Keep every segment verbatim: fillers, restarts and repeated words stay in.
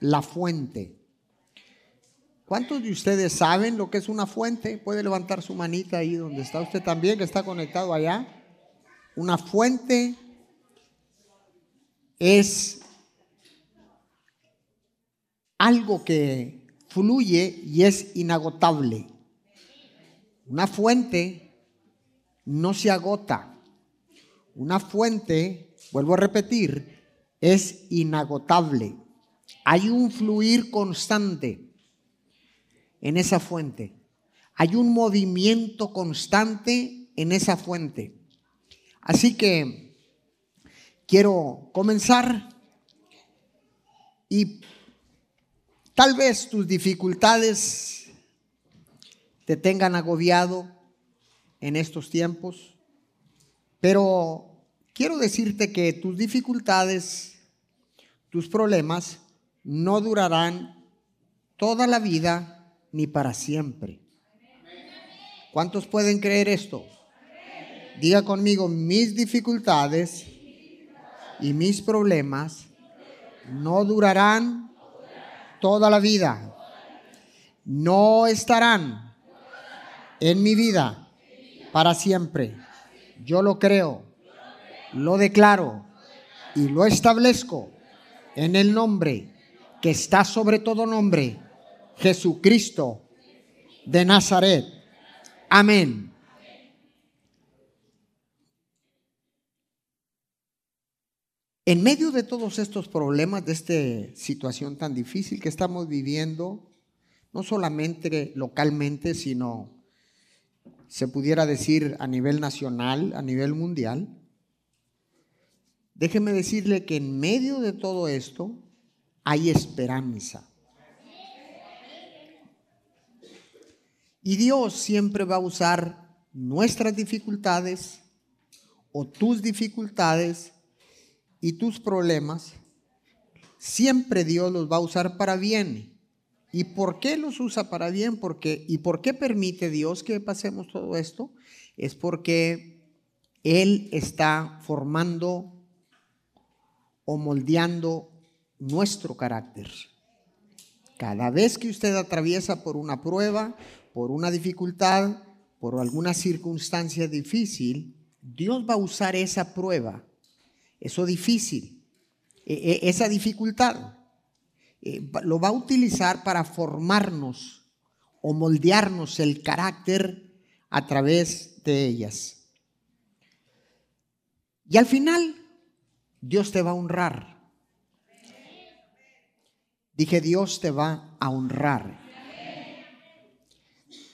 la fuente. ¿Cuántos de ustedes saben lo que es una fuente? Puede levantar su manita ahí donde está usted también, que está conectado allá. Una fuente es algo que fluye y es inagotable. Una fuente no se agota. Una fuente, vuelvo a repetir, es inagotable. Hay un fluir constante en esa fuente. Hay un movimiento constante en esa fuente. Así que quiero comenzar y tal vez tus dificultades te tengan agobiado en estos tiempos, pero quiero decirte que tus dificultades, tus problemas no durarán toda la vida ni para siempre. ¿Cuántos pueden creer esto? Diga conmigo, mis dificultades y mis problemas no durarán toda la vida. No estarán en mi vida para siempre. Yo lo creo, lo declaro y lo establezco en el nombre que está sobre todo nombre, Jesucristo de Nazaret. Amén. En medio de todos estos problemas, de esta situación tan difícil que estamos viviendo, no solamente localmente, sino se pudiera decir a nivel nacional, a nivel mundial, déjeme decirle que en medio de todo esto hay esperanza. Y Dios siempre va a usar nuestras dificultades o tus dificultades y tus problemas, siempre Dios los va a usar para bien. ¿Y por qué los usa para bien? Porque, ¿y por qué permite Dios que pasemos todo esto? Es porque Él está formando o moldeando nuestro carácter. Cada vez que usted atraviesa por una prueba, por una dificultad, por alguna circunstancia difícil, Dios va a usar esa prueba, eso difícil, esa dificultad, lo va a utilizar para formarnos o moldearnos el carácter a través de ellas. Y al final, Dios te va a honrar. Dije, Dios te va a honrar.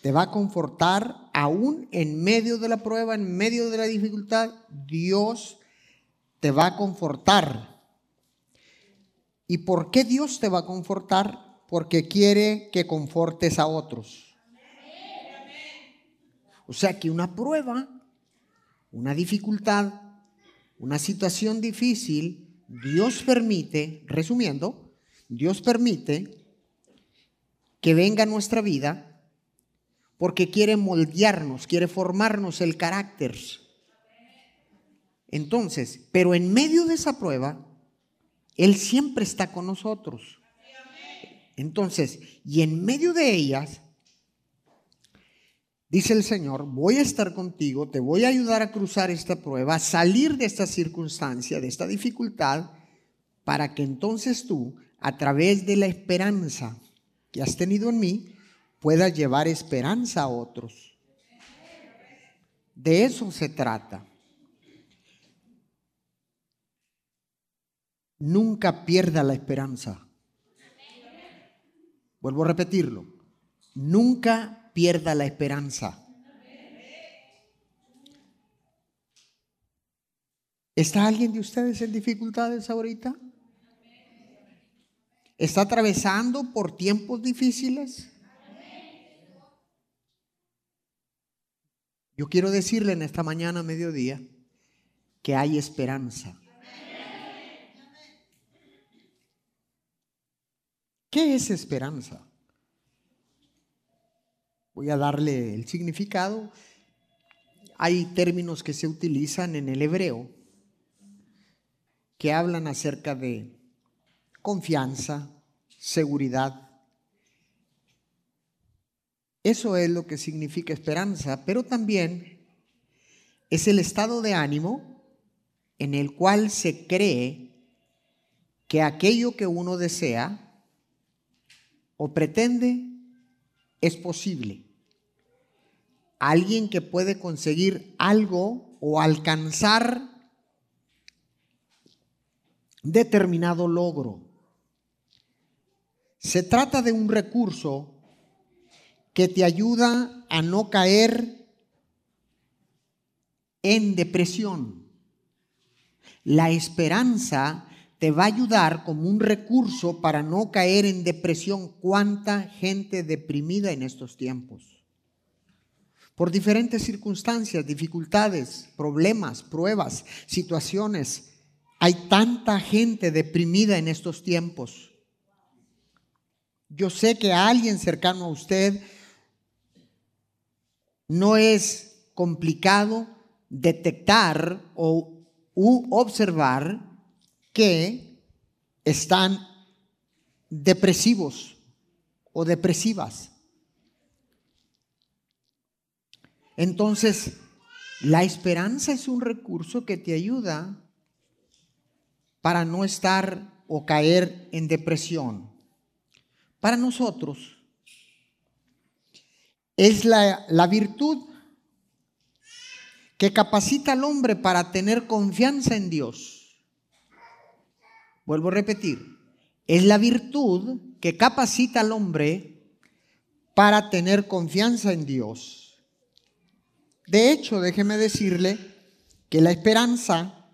Te va a confortar aún en medio de la prueba, en medio de la dificultad. Dios te va a confortar. ¿Y por qué Dios te va a confortar? Porque quiere que confortes a otros. O sea que una prueba, una dificultad, una situación difícil, Dios permite, resumiendo, Dios permite que venga a nuestra vida porque quiere moldearnos, quiere formarnos el carácter. Entonces, pero en medio de esa prueba, Él siempre está con nosotros. Entonces, y en medio de ellas, dice el Señor, voy a estar contigo, te voy a ayudar a cruzar esta prueba, a salir de esta circunstancia, de esta dificultad, para que entonces tú, a través de la esperanza que has tenido en mí, puedas llevar esperanza a otros. De eso se trata. Nunca pierda la esperanza. Vuelvo a repetirlo. Nunca pierda la esperanza. ¿Está alguien de ustedes en dificultades ahorita? ¿Está atravesando por tiempos difíciles? Yo quiero decirle en esta mañana, mediodía, que hay esperanza. ¿Qué es esperanza? Voy a darle el significado. Hay términos que se utilizan en el hebreo que hablan acerca de confianza, seguridad. Eso es lo que significa esperanza, pero también es el estado de ánimo en el cual se cree que aquello que uno desea o pretende es posible. Alguien que puede conseguir algo o alcanzar determinado logro. Se trata de un recurso que te ayuda a no caer en depresión. La esperanza te va a ayudar como un recurso para no caer en depresión. ¿Cuánta gente deprimida en estos tiempos? Por diferentes circunstancias, dificultades, problemas, pruebas, situaciones. Hay tanta gente deprimida en estos tiempos. Yo sé que a alguien cercano a usted no es complicado detectar o u observar que están depresivos o depresivas. Entonces, la esperanza es un recurso que te ayuda para no estar o caer en depresión. Para nosotros es la, la virtud que capacita al hombre para tener confianza en Dios. Vuelvo a repetir, es la virtud que capacita al hombre para tener confianza en Dios. De hecho, déjeme decirle que la esperanza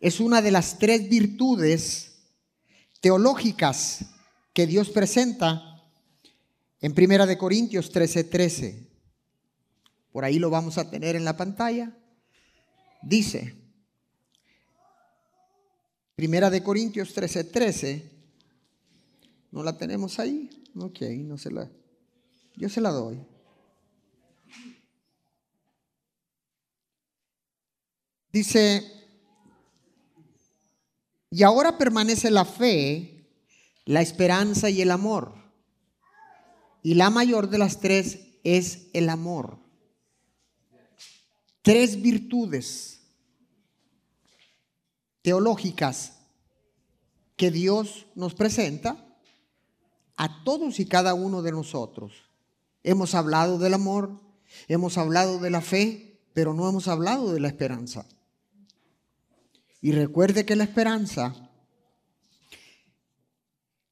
es una de las tres virtudes teológicas que Dios presenta en Primera de Corintios trece trece. Por ahí lo vamos a tener en la pantalla. Dice, Primera de Corintios trece trece, ¿no la tenemos ahí? Ok, no se la, yo se la doy. Dice, y ahora permanece la fe, la esperanza y el amor. Y la mayor de las tres es el amor. Tres virtudes teológicas que Dios nos presenta a todos y cada uno de nosotros. Hemos hablado del amor, hemos hablado de la fe, pero no hemos hablado de la esperanza. Y recuerde que la esperanza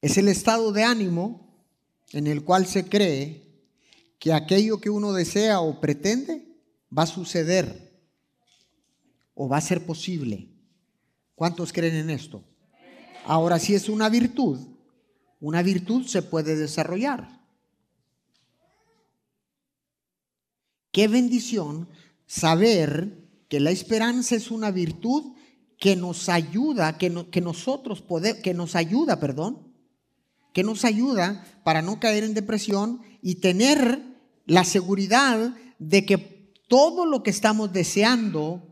es el estado de ánimo en el cual se cree que aquello que uno desea o pretende va a suceder o va a ser posible. ¿Cuántos creen en esto? Ahora, si es una virtud, una virtud se puede desarrollar. Qué bendición saber que la esperanza es una virtud que nos ayuda, que, no, que nosotros podemos, que nos ayuda, perdón. que nos ayuda para no caer en depresión y tener la seguridad de que todo lo que estamos deseando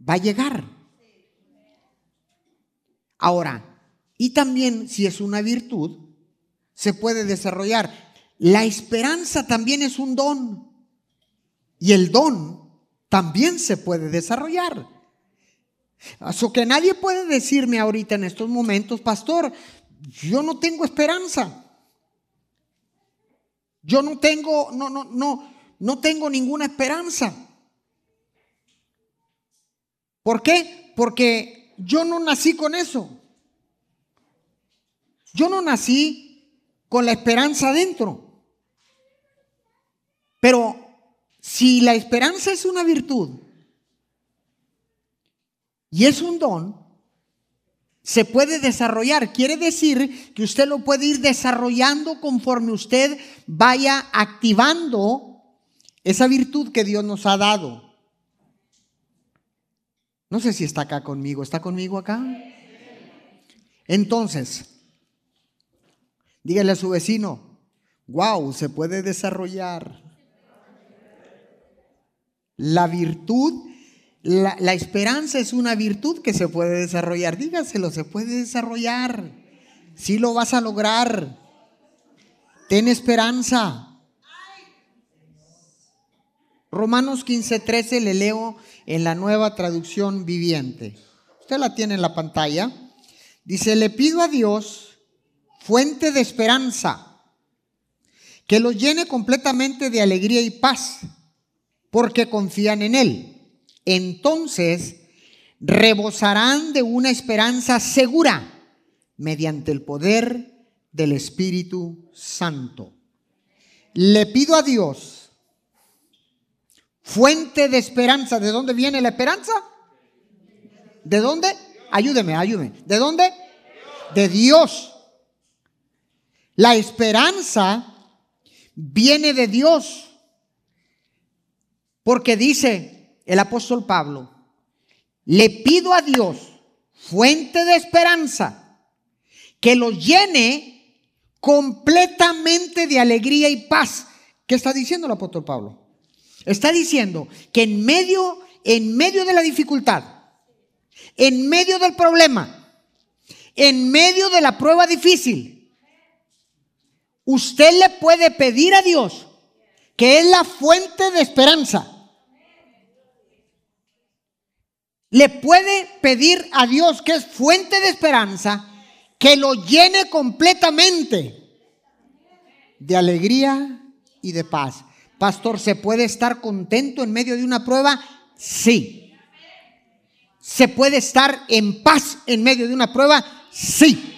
va a llegar. Ahora, y también si es una virtud, se puede desarrollar. La esperanza también es un don y el don también se puede desarrollar. Así que nadie puede decirme ahorita en estos momentos, pastor, yo no tengo esperanza. Yo no tengo, no, no, no, no tengo ninguna esperanza. ¿Por qué? Porque yo no nací con eso. Yo no nací con la esperanza adentro. Pero si la esperanza es una virtud y es un don, se puede desarrollar. Quiere decir que usted lo puede ir desarrollando conforme usted vaya activando esa virtud que Dios nos ha dado. No sé si está acá conmigo. ¿Está conmigo acá? Entonces, dígale a su vecino, wow, se puede desarrollar. La virtud... La, la esperanza es una virtud que se puede desarrollar. Dígaselo, se puede desarrollar. Sí lo vas a lograr. Ten esperanza. Romanos quince trece le leo en la Nueva Traducción Viviente. Usted la tiene en la pantalla. Dice: le pido a Dios, fuente de esperanza, que los llene completamente de alegría y paz, porque confían en Él. Entonces rebosarán de una esperanza segura mediante el poder del Espíritu Santo. Le pido a Dios, fuente de esperanza. ¿De dónde viene la esperanza? ¿De dónde? Ayúdeme, ayúdeme. ¿De dónde? De Dios. La esperanza viene de Dios. Porque dice el apóstol Pablo: le pido a Dios, fuente de esperanza, que los llene completamente de alegría y paz. ¿Qué está diciendo el apóstol Pablo? Está diciendo que en medio, en medio de la dificultad, en medio del problema, en medio de la prueba difícil, usted le puede pedir a Dios, que es la fuente de esperanza. Le puede pedir a Dios, que es fuente de esperanza, que lo llene completamente de alegría y de paz. Pastor, ¿se puede estar contento en medio de una prueba? Sí. ¿Se puede estar en paz en medio de una prueba? Sí.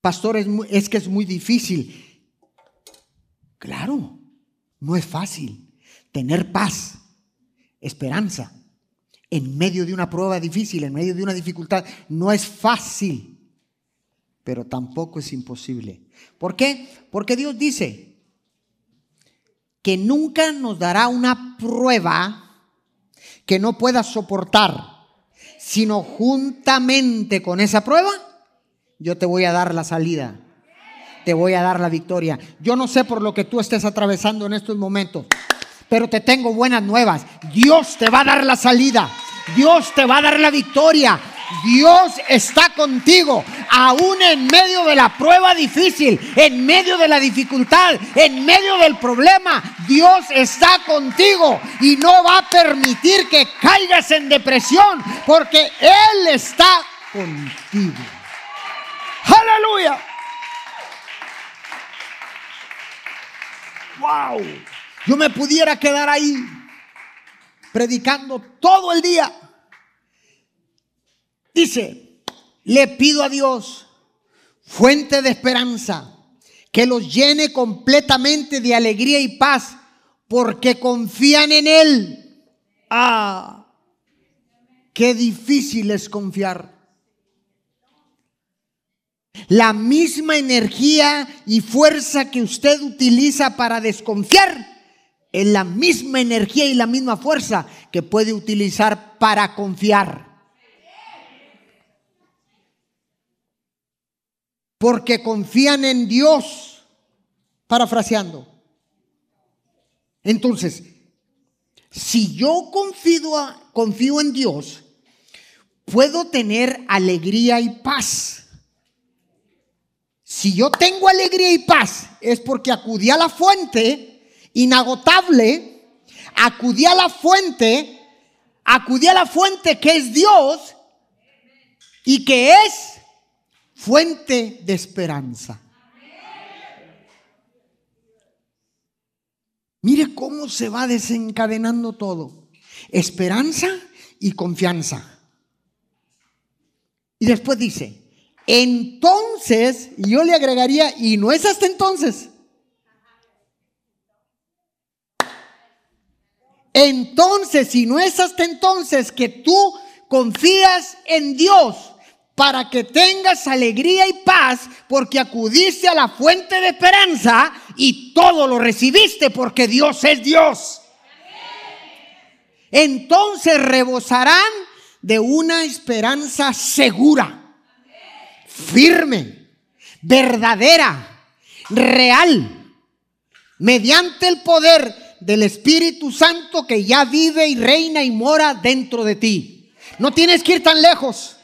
Pastor, es, muy, es que es muy difícil. Claro, no es fácil tener paz, esperanza. En medio de una prueba difícil, en medio de una dificultad, no es fácil, pero tampoco es imposible. ¿Por qué? Porque Dios dice que nunca nos dará una prueba que no pueda soportar, sino juntamente con esa prueba, yo te voy a dar la salida, te voy a dar la victoria. Yo no sé por lo que tú estés atravesando en estos momentos, pero te tengo buenas nuevas. Dios te va a dar la salida. Dios te va a dar la victoria. Dios está contigo. Aún en medio de la prueba difícil, en medio de la dificultad, en medio del problema, Dios está contigo y no va a permitir que caigas en depresión, porque Él está contigo. ¡Aleluya! ¡Wow! Yo me pudiera quedar ahí predicando todo el día. Dice: le pido a Dios, fuente de esperanza, que los llene completamente de alegría y paz, porque confían en Él. Ah, qué difícil es confiar. La misma energía y fuerza que usted utiliza para desconfiar es la misma energía y la misma fuerza que puede utilizar para confiar. Porque confían en Dios, parafraseando. Entonces, si yo confío, confío en Dios, puedo tener alegría y paz. Si yo tengo alegría y paz, es porque acudí a la fuente inagotable, acudí a la fuente, acudí a la fuente que es Dios y que es fuente de esperanza. Mire cómo se va desencadenando todo: esperanza y confianza. Y después dice: entonces, yo le agregaría, y no es hasta entonces. Entonces, y no es hasta entonces que tú confías en Dios para que tengas alegría y paz, porque acudiste a la fuente de esperanza y todo lo recibiste, porque Dios es Dios. Entonces rebosarán de una esperanza segura, firme, verdadera, real, mediante el poder del Espíritu Santo que ya vive y reina y mora dentro de ti. No tienes que ir tan lejos.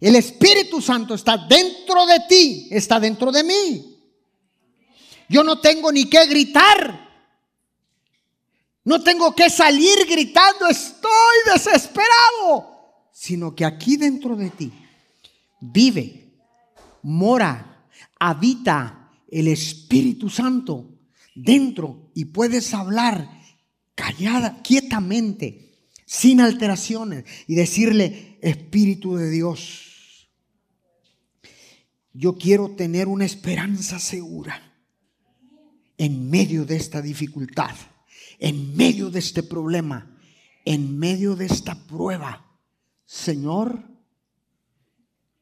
El Espíritu Santo está dentro de ti, está dentro de mí. Yo no tengo ni que gritar. No tengo que salir gritando, estoy desesperado, sino que aquí dentro de ti vive, mora, habita el Espíritu Santo dentro y puedes hablar callada, quietamente, sin alteraciones y decirle: Espíritu de Dios, yo quiero tener una esperanza segura en medio de esta dificultad, en medio de este problema, en medio de esta prueba. Señor,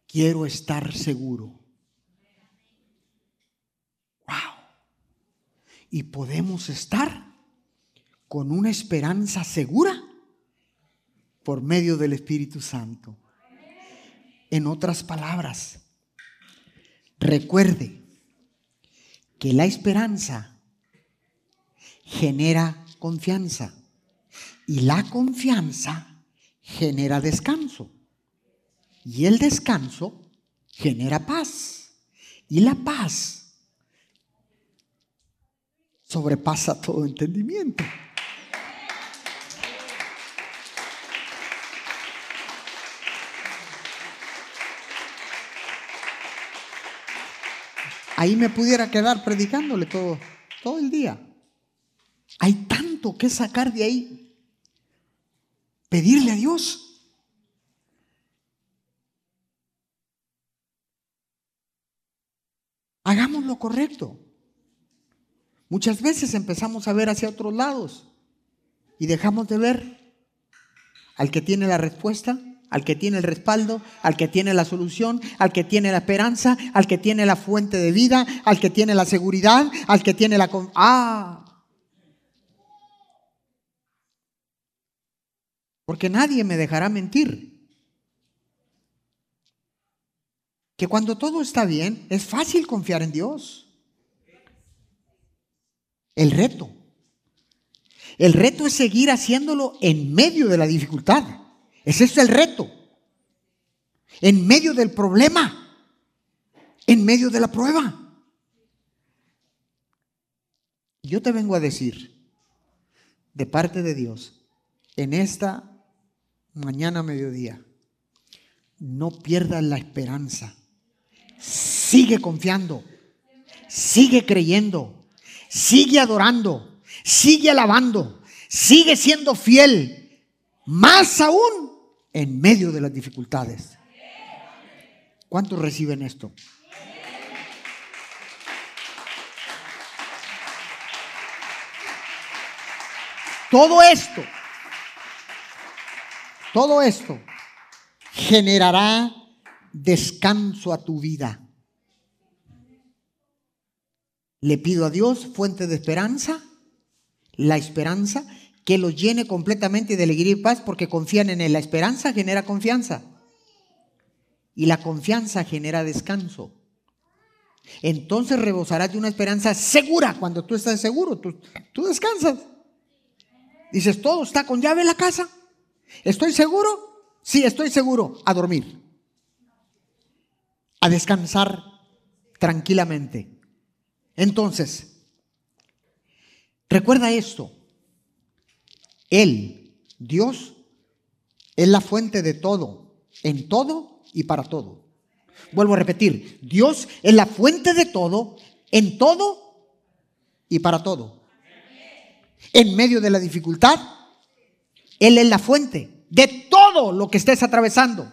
quiero estar seguro. Wow. Y podemos estar con una esperanza segura por medio del Espíritu Santo. En otras palabras, recuerde que la esperanza genera confianza y la confianza genera descanso y el descanso genera paz y la paz sobrepasa todo entendimiento. Ahí me pudiera quedar predicándole todo, todo el día. Hay tanto que sacar de ahí. Pedirle a Dios. Hagamos lo correcto. Muchas veces empezamos a ver hacia otros lados y dejamos de ver al que tiene la respuesta, al que tiene el respaldo, al que tiene la solución, al que tiene la esperanza, al que tiene la fuente de vida, al que tiene la seguridad, al que tiene la... ¡Ah! Porque nadie me dejará mentir. Que cuando todo está bien, es fácil confiar en Dios. El reto. El reto es seguir haciéndolo en medio de la dificultad. Ese es el reto. En medio del problema. En medio de la prueba. Yo te vengo a decir, de parte de Dios, en esta mañana mediodía, no pierdas la esperanza. Sigue confiando. Sigue creyendo. Sigue adorando. Sigue alabando. Sigue siendo fiel. Más aún en medio de las dificultades. ¿Cuántos reciben esto? Todo esto, todo esto generará descanso a tu vida. Le pido a Dios, fuente de esperanza, la esperanza, que los llene completamente de alegría y paz porque confían en Él. La esperanza genera confianza y la confianza genera descanso. Entonces rebosarás de una esperanza segura. Cuando tú estás seguro, tú, tú descansas. Dices, todo está con llave en la casa. ¿Estoy seguro? Sí, estoy seguro. A dormir, a descansar tranquilamente. Entonces, recuerda esto. Él, Dios, es la fuente de todo, en todo y para todo. Vuelvo a repetir, Dios es la fuente de todo, en todo y para todo. En medio de la dificultad, Él es la fuente de todo lo que estés atravesando.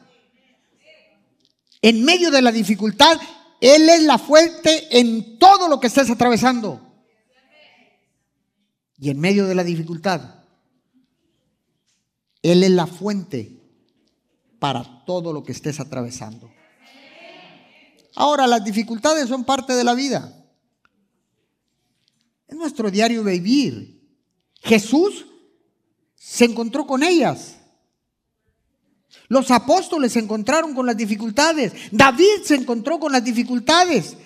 En medio de la dificultad, Él es la fuente en todo lo que estés atravesando. Y en medio de la dificultad, Él es la fuente para todo lo que estés atravesando. Ahora, las dificultades son parte de la vida. Es nuestro diario vivir. Jesús se encontró con ellas. Los apóstoles se encontraron con las dificultades. David se encontró con las dificultades.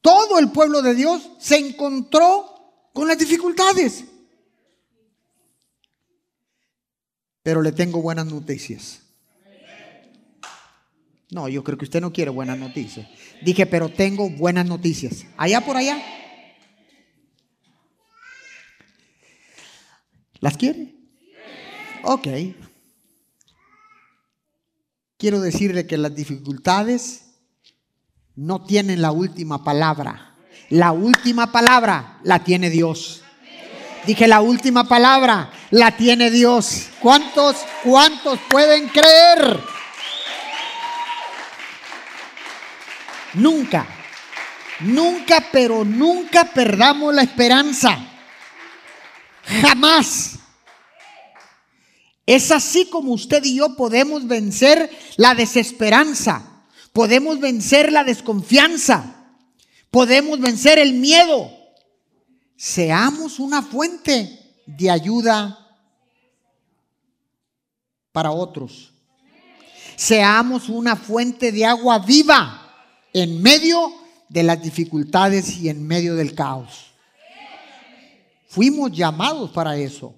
Todo el pueblo de Dios se encontró con las dificultades. Pero le tengo buenas noticias. No, yo creo que usted no quiere buenas noticias. Dije, pero tengo buenas noticias. Allá por allá. ¿Las quiere? Ok. Quiero decirle que las dificultades no tienen la última palabra. La última palabra la tiene Dios. Dije, la última palabra la tiene Dios. ¿Cuántos, cuántos pueden creer? Nunca, nunca, pero nunca perdamos la esperanza. Jamás. Es así como usted y yo podemos vencer la desesperanza, podemos vencer la desconfianza, podemos vencer el miedo. Seamos una fuente de ayuda para otros. Seamos una fuente de agua viva en medio de las dificultades y en medio del caos. Fuimos llamados para eso.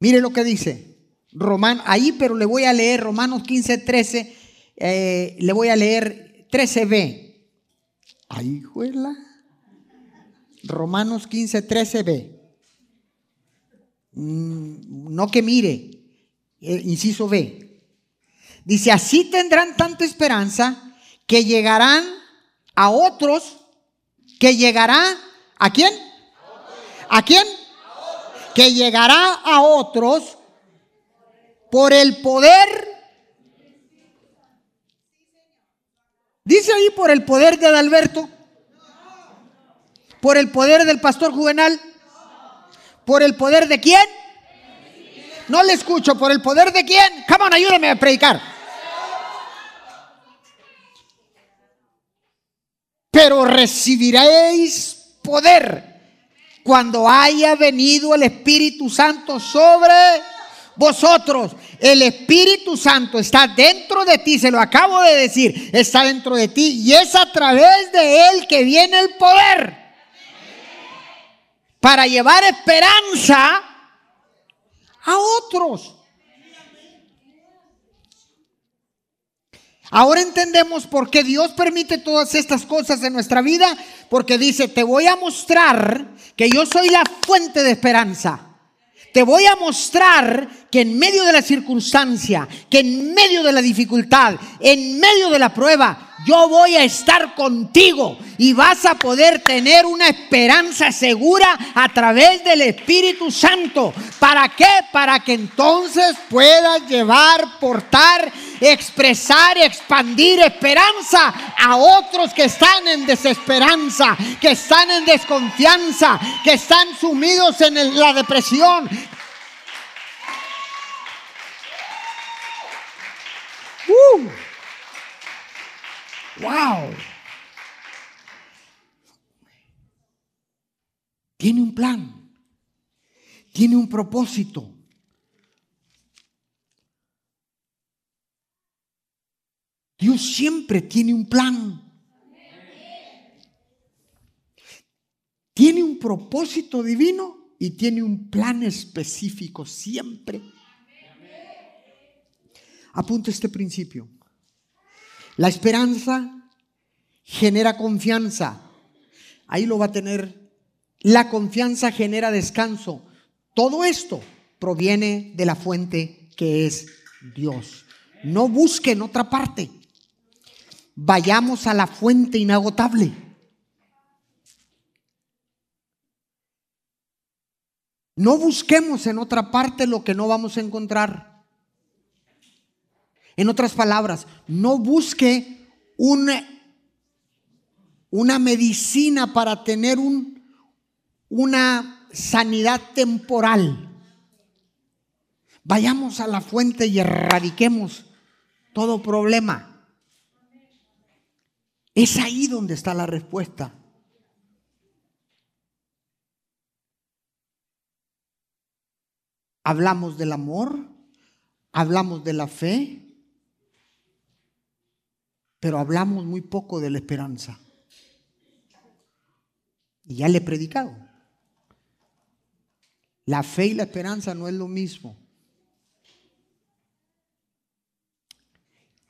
Mire lo que dice Román, ahí, pero le voy a leer Romanos quince, trece, eh, le voy a leer trece b. Ahí, juela. Romanos quince, trece b. Mm, no que mire, eh, inciso B. Dice, así tendrán tanta esperanza que llegarán a otros, que llegará, ¿a quién? ¿A quién? Que llegará a otros por el poder, dice ahí, por el poder de Adalberto, por el poder del pastor Juvenal, por el poder de quién. No le escucho, por el poder de quién. Come on, ayúdame a predicar. Pero recibiréis poder cuando haya venido el Espíritu Santo sobre vosotros. El Espíritu Santo está dentro de ti, se lo acabo de decir, está dentro de ti y es a través de él que viene el poder para llevar esperanza a otros. Ahora entendemos por qué Dios permite todas estas cosas en nuestra vida, porque dice, te voy a mostrar que yo soy la fuente de esperanza. Te voy a mostrar que en medio de la circunstancia, que en medio de la dificultad, en medio de la prueba, yo voy a estar contigo y vas a poder tener una esperanza segura a través del Espíritu Santo. ¿Para qué? Para que entonces puedas llevar, portar, expresar, expandir esperanza a otros que están en desesperanza, que están en desconfianza, que están sumidos en la depresión. ¡Uh! ¡Wow! Tiene un plan, tiene un propósito. Dios siempre tiene un plan. Tiene un propósito divino y tiene un plan específico siempre. Apunta este principio. La esperanza genera confianza. Ahí lo va a tener. La confianza genera descanso. Todo esto proviene de la fuente que es Dios. No busquen otra parte. Vayamos a la fuente inagotable. No busquemos en otra parte lo que no vamos a encontrar. En otras palabras, no busque una, una medicina para tener un, una sanidad temporal. Vayamos a la fuente y erradiquemos todo problema. Es ahí donde está la respuesta. Hablamos del amor, hablamos de la fe, pero hablamos muy poco de la esperanza. Y ya le he predicado. La fe y la esperanza no es lo mismo.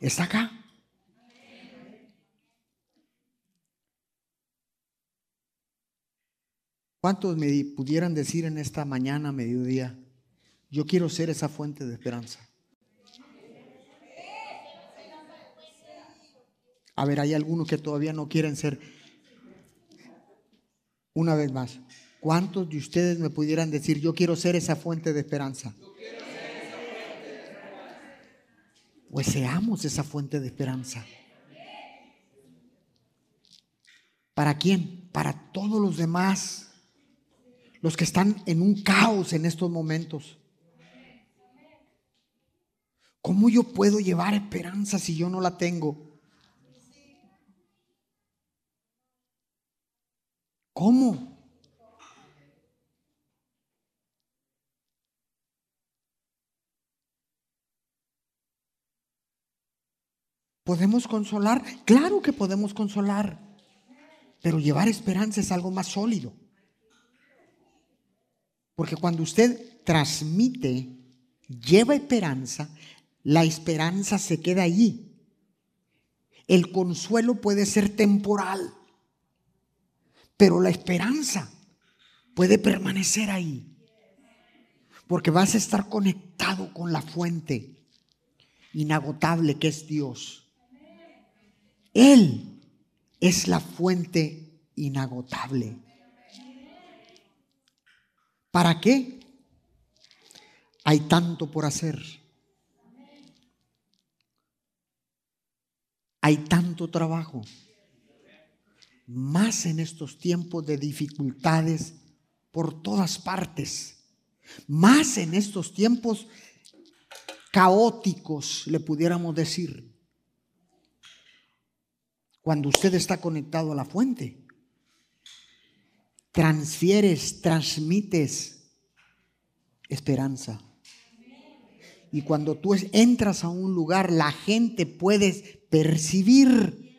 ¿Está acá? ¿Cuántos me pudieran decir en esta mañana, mediodía, yo quiero ser esa fuente de esperanza? A ver, hay algunos que todavía no quieren ser. Una vez más, ¿cuántos de ustedes me pudieran decir, yo quiero ser esa fuente de esperanza? Pues seamos esa fuente de esperanza. ¿Para quién? Para todos los demás. Los que están en un caos en estos momentos. ¿Cómo yo puedo llevar esperanza si yo no la tengo? ¿Cómo? ¿Podemos consolar? Claro que podemos consolar, pero llevar esperanza es algo más sólido. Porque cuando usted transmite, lleva esperanza, la esperanza se queda allí. El consuelo puede ser temporal, pero la esperanza puede permanecer ahí. Porque vas a estar conectado con la fuente inagotable que es Dios. Él es la fuente inagotable. ¿Para qué? Hay tanto por hacer. Hay tanto trabajo. Más en estos tiempos de dificultades por todas partes. Más en estos tiempos caóticos, le pudiéramos decir. Cuando usted está conectado a la fuente, transfieres, transmites esperanza. Y cuando tú entras a un lugar, la gente puede percibir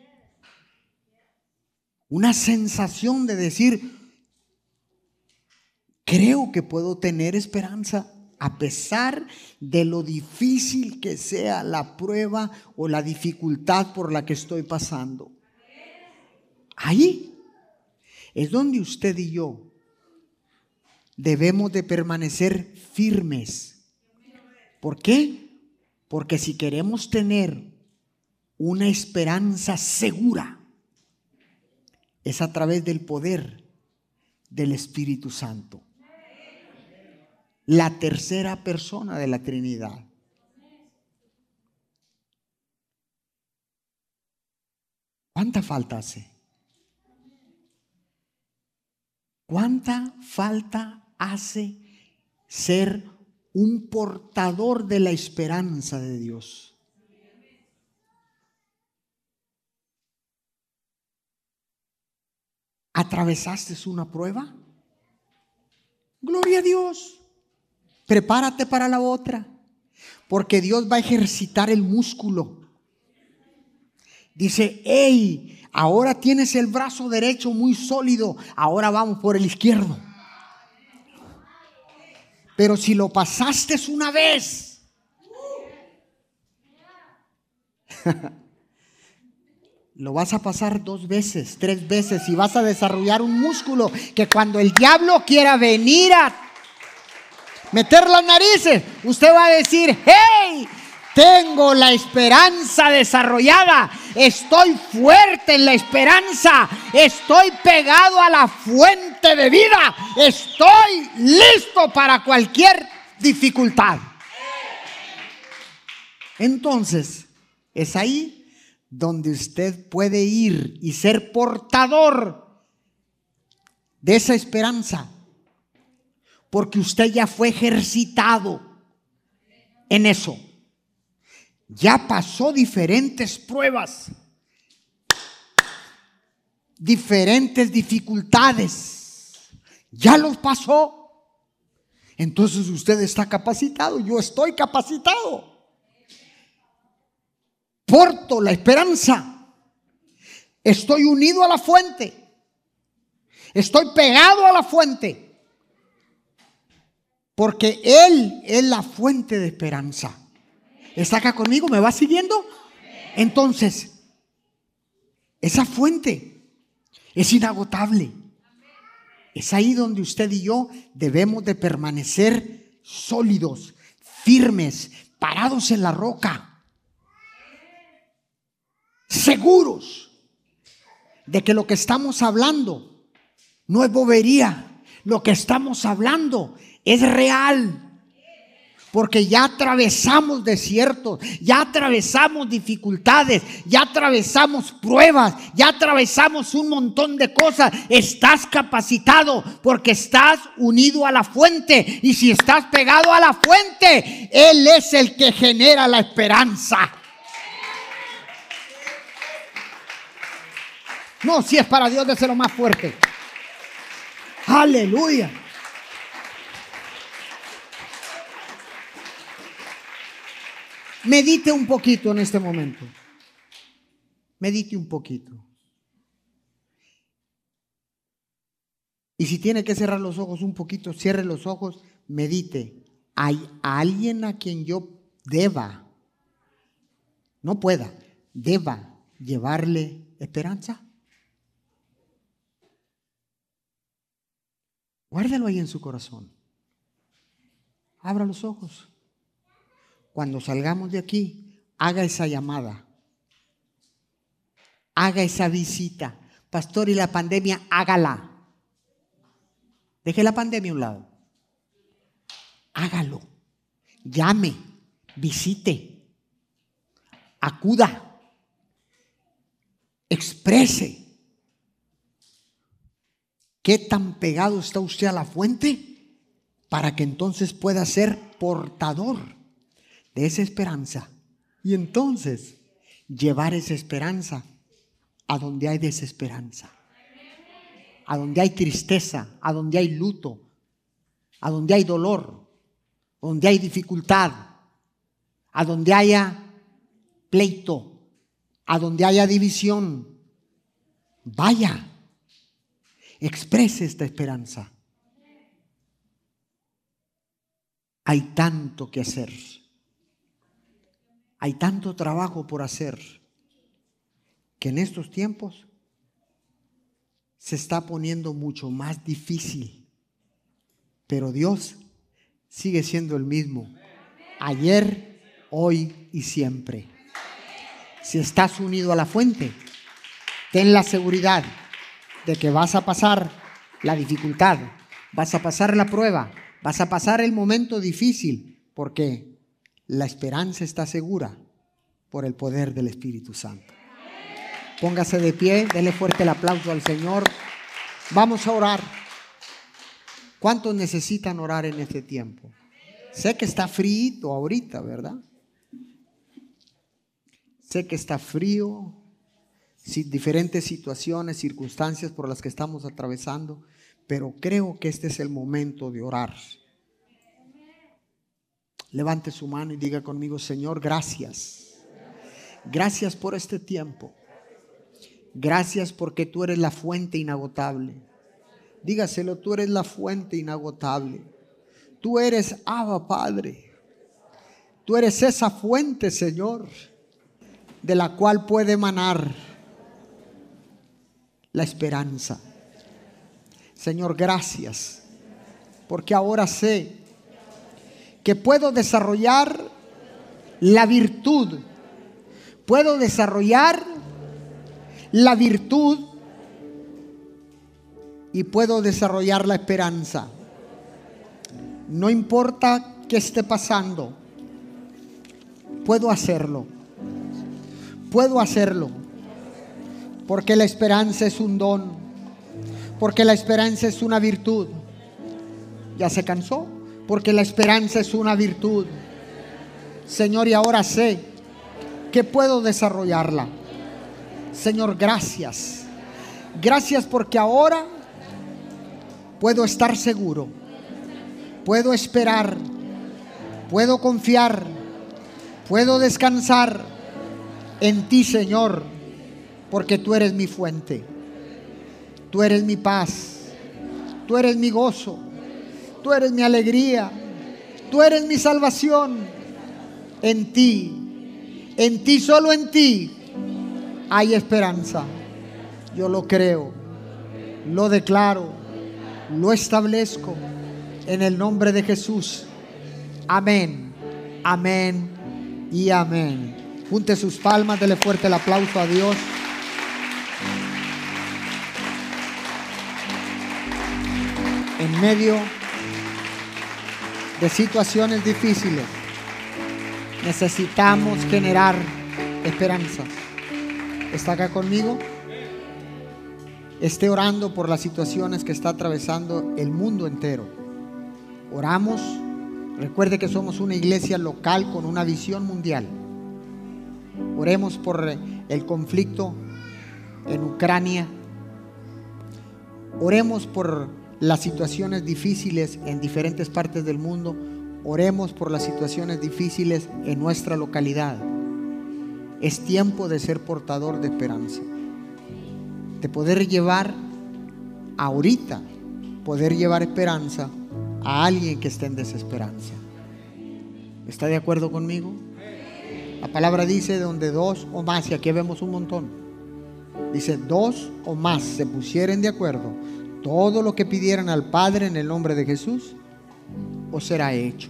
una sensación de decir, creo que puedo tener esperanza a pesar de lo difícil que sea la prueba o la dificultad por la que estoy pasando. Ahí es donde usted y yo debemos de permanecer firmes. ¿Por qué? Porque si queremos tener una esperanza segura, es a través del poder del Espíritu Santo, la tercera persona de la Trinidad. ¿Cuánta falta hace? ¿Cuánta falta hace ser un portador de la esperanza de Dios? ¿Atravesaste una prueba? Gloria a Dios. Prepárate para la otra, porque Dios va a ejercitar el músculo. Dice, hey, ahora tienes el brazo derecho muy sólido, ahora vamos por el izquierdo. Pero si lo pasaste una vez, lo vas a pasar dos veces, tres veces y vas a desarrollar un músculo que cuando el diablo quiera venir a meter las narices, usted va a decir, hey, tengo la esperanza desarrollada, estoy fuerte en la esperanza, estoy pegado a la fuente de vida, estoy listo para cualquier dificultad. Entonces, es ahí donde usted puede ir y ser portador de esa esperanza, porque usted ya fue ejercitado en eso. Ya pasó diferentes pruebas, diferentes dificultades. Ya los pasó. Entonces usted está capacitado. Yo estoy capacitado. Porto la esperanza. Estoy unido a la fuente. Estoy pegado a la fuente, porque Él es la fuente de esperanza. ¿Está acá conmigo? ¿Me va siguiendo? Entonces, esa fuente es inagotable. Es ahí donde usted y yo debemos de permanecer sólidos, firmes, parados en la roca, seguros de que lo que estamos hablando no es bobería, lo que estamos hablando es real. Porque ya atravesamos desiertos, ya atravesamos dificultades, ya atravesamos pruebas, ya atravesamos un montón de cosas. Estás capacitado porque estás unido a la fuente. Y si estás pegado a la fuente, Él es el que genera la esperanza. No, si es para Dios, déselo más fuerte. Aleluya. Medite un poquito en este momento. Medite un poquito. Y si tiene que cerrar los ojos un poquito, cierre los ojos, medite. ¿Hay alguien a quien yo deba, no pueda, deba llevarle esperanza? Guárdelo ahí en su corazón. Abra los ojos. Cuando salgamos de aquí, haga esa llamada, haga esa visita. Pastor, y la pandemia, hágala. Deje la pandemia a un lado. Hágalo. Llame, visite, acuda, exprese. ¿Qué tan pegado está usted a la fuente para que entonces pueda ser portador de esa esperanza? Y entonces llevar esa esperanza a donde hay desesperanza, a donde hay tristeza, a donde hay luto, a donde hay dolor, donde hay dificultad, a donde haya pleito, a donde haya división. Vaya, exprese esta esperanza. Hay tanto que hacer. Hay tanto trabajo por hacer que en estos tiempos se está poniendo mucho más difícil. Pero Dios sigue siendo el mismo. Ayer, hoy y siempre. Si estás unido a la fuente, ten la seguridad de que vas a pasar la dificultad, vas a pasar la prueba, vas a pasar el momento difícil, porque la esperanza está segura por el poder del Espíritu Santo. Póngase de pie, dele fuerte el aplauso al Señor. Vamos a orar. ¿Cuántos necesitan orar en este tiempo? Sé que está frío ahorita, ¿verdad? Sé que está frío, diferentes situaciones, circunstancias por las que estamos atravesando, pero creo que este es el momento de orar. Levante su mano y diga conmigo: Señor, gracias. Gracias por este tiempo. Gracias porque tú eres la fuente inagotable. Dígaselo, tú eres la fuente inagotable. Tú eres Abba Padre. Tú eres esa fuente, Señor, de la cual puede emanar la esperanza. Señor, gracias, porque ahora sé que puedo desarrollar la virtud, puedo desarrollar la virtud y puedo desarrollar la esperanza. No importa qué esté pasando, puedo hacerlo, puedo hacerlo, porque la esperanza es un don, porque la esperanza es una virtud. ¿Ya se cansó? Porque la esperanza es una virtud. Señor, y ahora sé que puedo desarrollarla. Señor, gracias. Gracias porque ahora puedo estar seguro. Puedo esperar. Puedo confiar. Puedo descansar en ti, Señor, porque tú eres mi fuente. Tú eres mi paz. Tú eres mi gozo, tú eres mi alegría, tú eres mi salvación. En ti, en ti, solo en ti hay esperanza. Yo lo creo, lo declaro, lo establezco en el nombre de Jesús. Amén, amén y amén. Junte sus palmas, dele fuerte el aplauso a Dios. En medio de situaciones difíciles, necesitamos generar esperanza. ¿Está acá conmigo? Esté orando por las situaciones que está atravesando el mundo entero. Oramos. Recuerde que somos una iglesia local con una visión mundial. Oremos por el conflicto en Ucrania. Oremos por las situaciones difíciles en diferentes partes del mundo. Oremos por las situaciones difíciles en nuestra localidad. Es tiempo de ser portador de esperanza, de poder llevar ahorita, poder llevar esperanza a alguien que esté en desesperanza. ¿Está de acuerdo conmigo? La palabra dice donde dos o más, y aquí vemos un montón. Dice dos o más se pusieren de acuerdo, todo lo que pidieran al Padre en el nombre de Jesús, os será hecho.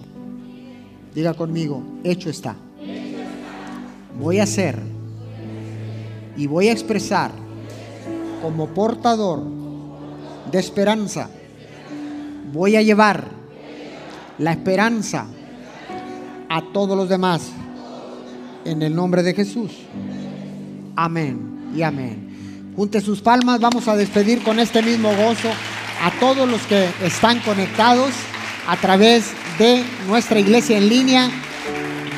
Diga conmigo, hecho está. Voy a hacer y voy a expresar como portador de esperanza. Voy a llevar la esperanza a todos los demás en el nombre de Jesús. Amén y amén. Junte sus palmas. Vamos a despedir con este mismo gozo a todos los que están conectados a través de nuestra iglesia en línea.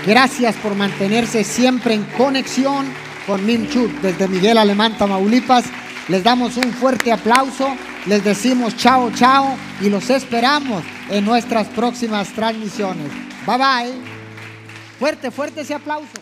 Gracias por mantenerse siempre en conexión con Minchut desde Miguel Alemán, Tamaulipas. Les damos un fuerte aplauso, les decimos chao, chao y los esperamos en nuestras próximas transmisiones. Bye, bye. Fuerte, fuerte ese aplauso.